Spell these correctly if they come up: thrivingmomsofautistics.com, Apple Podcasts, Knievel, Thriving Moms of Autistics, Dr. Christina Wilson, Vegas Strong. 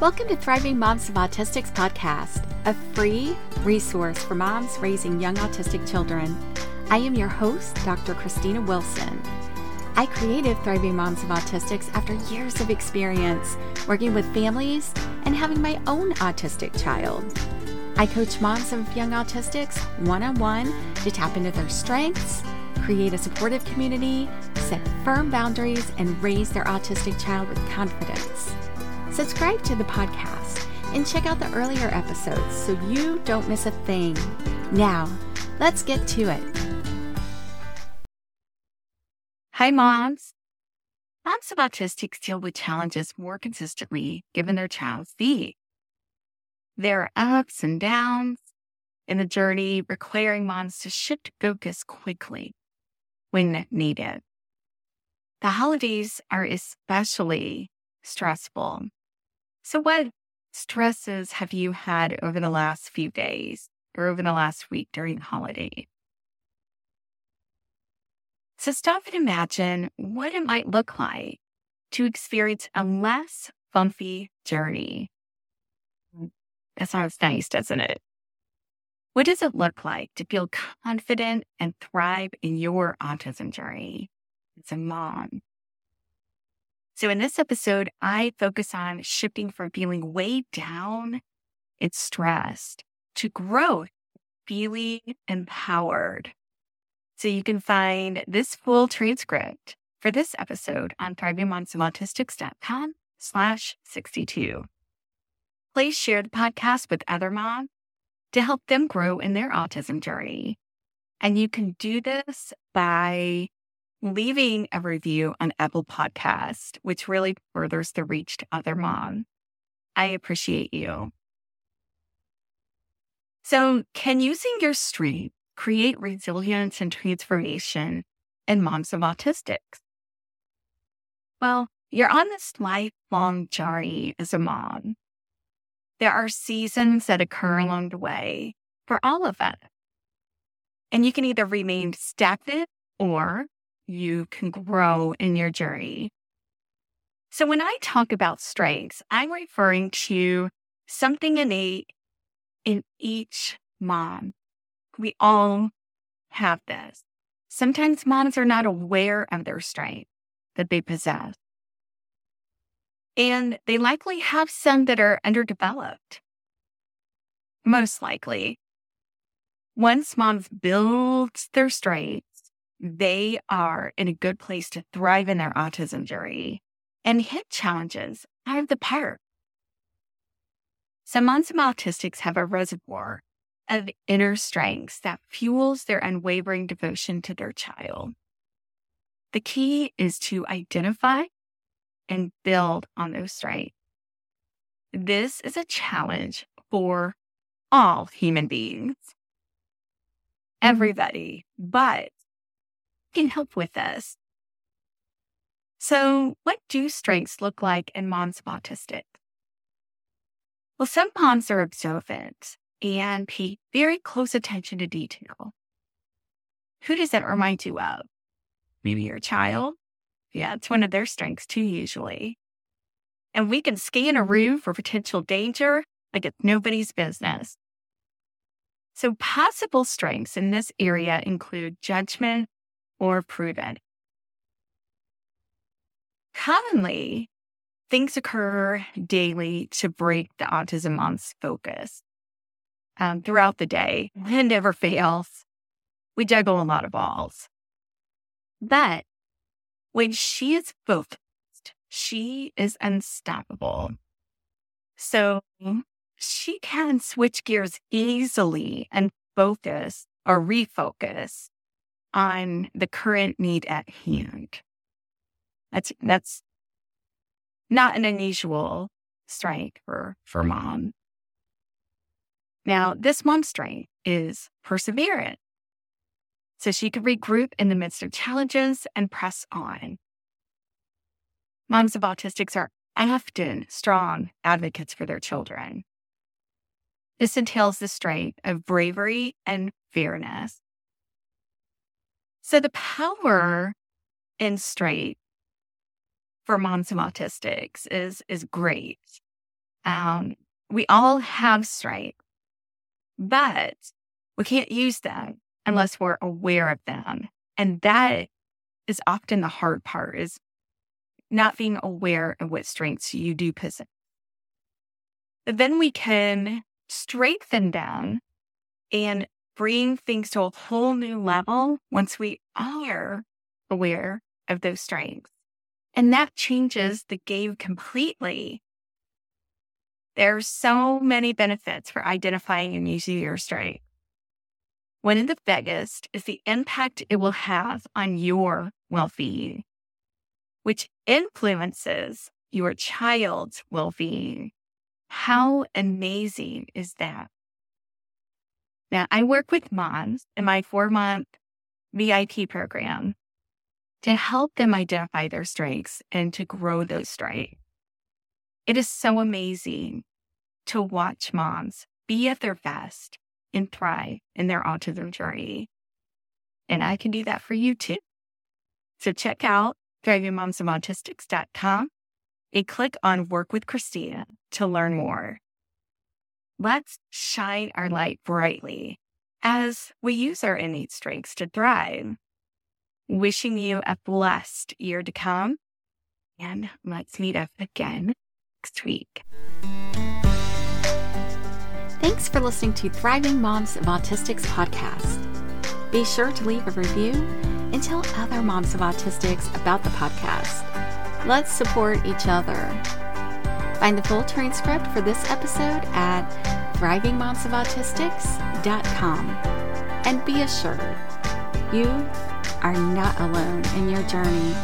Welcome to Thriving Moms of Autistics podcast, a free resource for moms raising young autistic children. I am your host, Dr. Christina Wilson. I created Thriving Moms of Autistics after years of experience working with families and having my own autistic child. I coach moms of young autistics one-on-one to tap into their strengths, create a supportive community, set firm boundaries, and raise their autistic child with confidence. Subscribe to the podcast and check out the earlier episodes so you don't miss a thing. Now, let's get to it. Hi, moms. Moms of autistics deal with challenges more consistently given their child's needs. There are ups and downs in the journey, requiring moms to shift focus quickly when needed. The holidays are especially stressful. So what stresses have you had over the last few days or over the last week during the holiday? So stop and imagine what it might look like to experience a less bumpy journey. That sounds nice, doesn't it? What does it look like to feel confident and thrive in your autism journey as a mom? So in this episode, I focus on shifting from feeling weighed down and stressed to growth, feeling empowered. So you can find this full transcript for this episode on thrivingmomsofautistics.com/62. Please share the podcast with other moms to help them grow in their autism journey. And you can do this by leaving a review on Apple Podcasts, which really furthers the reach to other moms. I appreciate you. So can using your strength create resilience and transformation in moms of autistics? Well, you're on this lifelong journey as a mom. There are seasons that occur along the way for all of us. And you can either remain stagnant or you can grow in your journey. So when I talk about strengths, I'm referring to something innate in each mom. We all have this. Sometimes moms are not aware of their strength that they possess. And they likely have some that are underdeveloped. Most likely. Once moms build their strengths, they are in a good place to thrive in their autism journey and hit challenges out of the park. So moms of autistics have a reservoir of inner strengths that fuels their unwavering devotion to their child. The key is to identify and build on those strengths. This is a challenge for all human beings, everybody, but can help with this. So what do strengths look like in moms of autistics? Well, some moms are observant and pay very close attention to detail. Who does that remind you of? Maybe your child. Yeah, it's one of their strengths too, usually. And we can scan a room for potential danger like it's nobody's business. So possible strengths in this area include judgment or prudence. Commonly, things occur daily to break the autism mom's focus. Throughout the day, it never fails. We juggle a lot of balls. But when she is focused, she is unstoppable. So she can switch gears easily and focus or refocus on the current need at hand. That's not an unusual strength for mom. Now, this mom's strength is perseverance. So she could regroup in the midst of challenges and press on. Moms of autistics are often strong advocates for their children. This entails the strength of bravery and fairness. So the power in strength for moms of autistics is great. We all have strengths, but we can't use them unless we're aware of them. And that is often the hard part, is not being aware of what strengths you do possess. But then we can strengthen them and bring things to a whole new level once we are aware of those strengths. And that changes the game completely. There are so many benefits for identifying and using your strength. One of the biggest is the impact it will have on your well-being, which influences your child's well-being. How amazing is that? Now, I work with moms in my 4-month VIP program to help them identify their strengths and to grow those strengths. It is so amazing to watch moms be at their best and thrive in their autism journey. And I can do that for you too. So check out thrivingmomsofautistics.com and click on Work with Christina to learn more. Let's shine our light brightly as we use our innate strengths to thrive. Wishing you a blessed year to come, and let's meet up again next week. Thanks for listening to Thriving Moms of Autistics podcast. Be sure to leave a review and tell other moms of autistics about the podcast. Let's support each other. Find the full transcript for this episode at thrivingmomsofautistics.com. And be assured, you are not alone in your journey.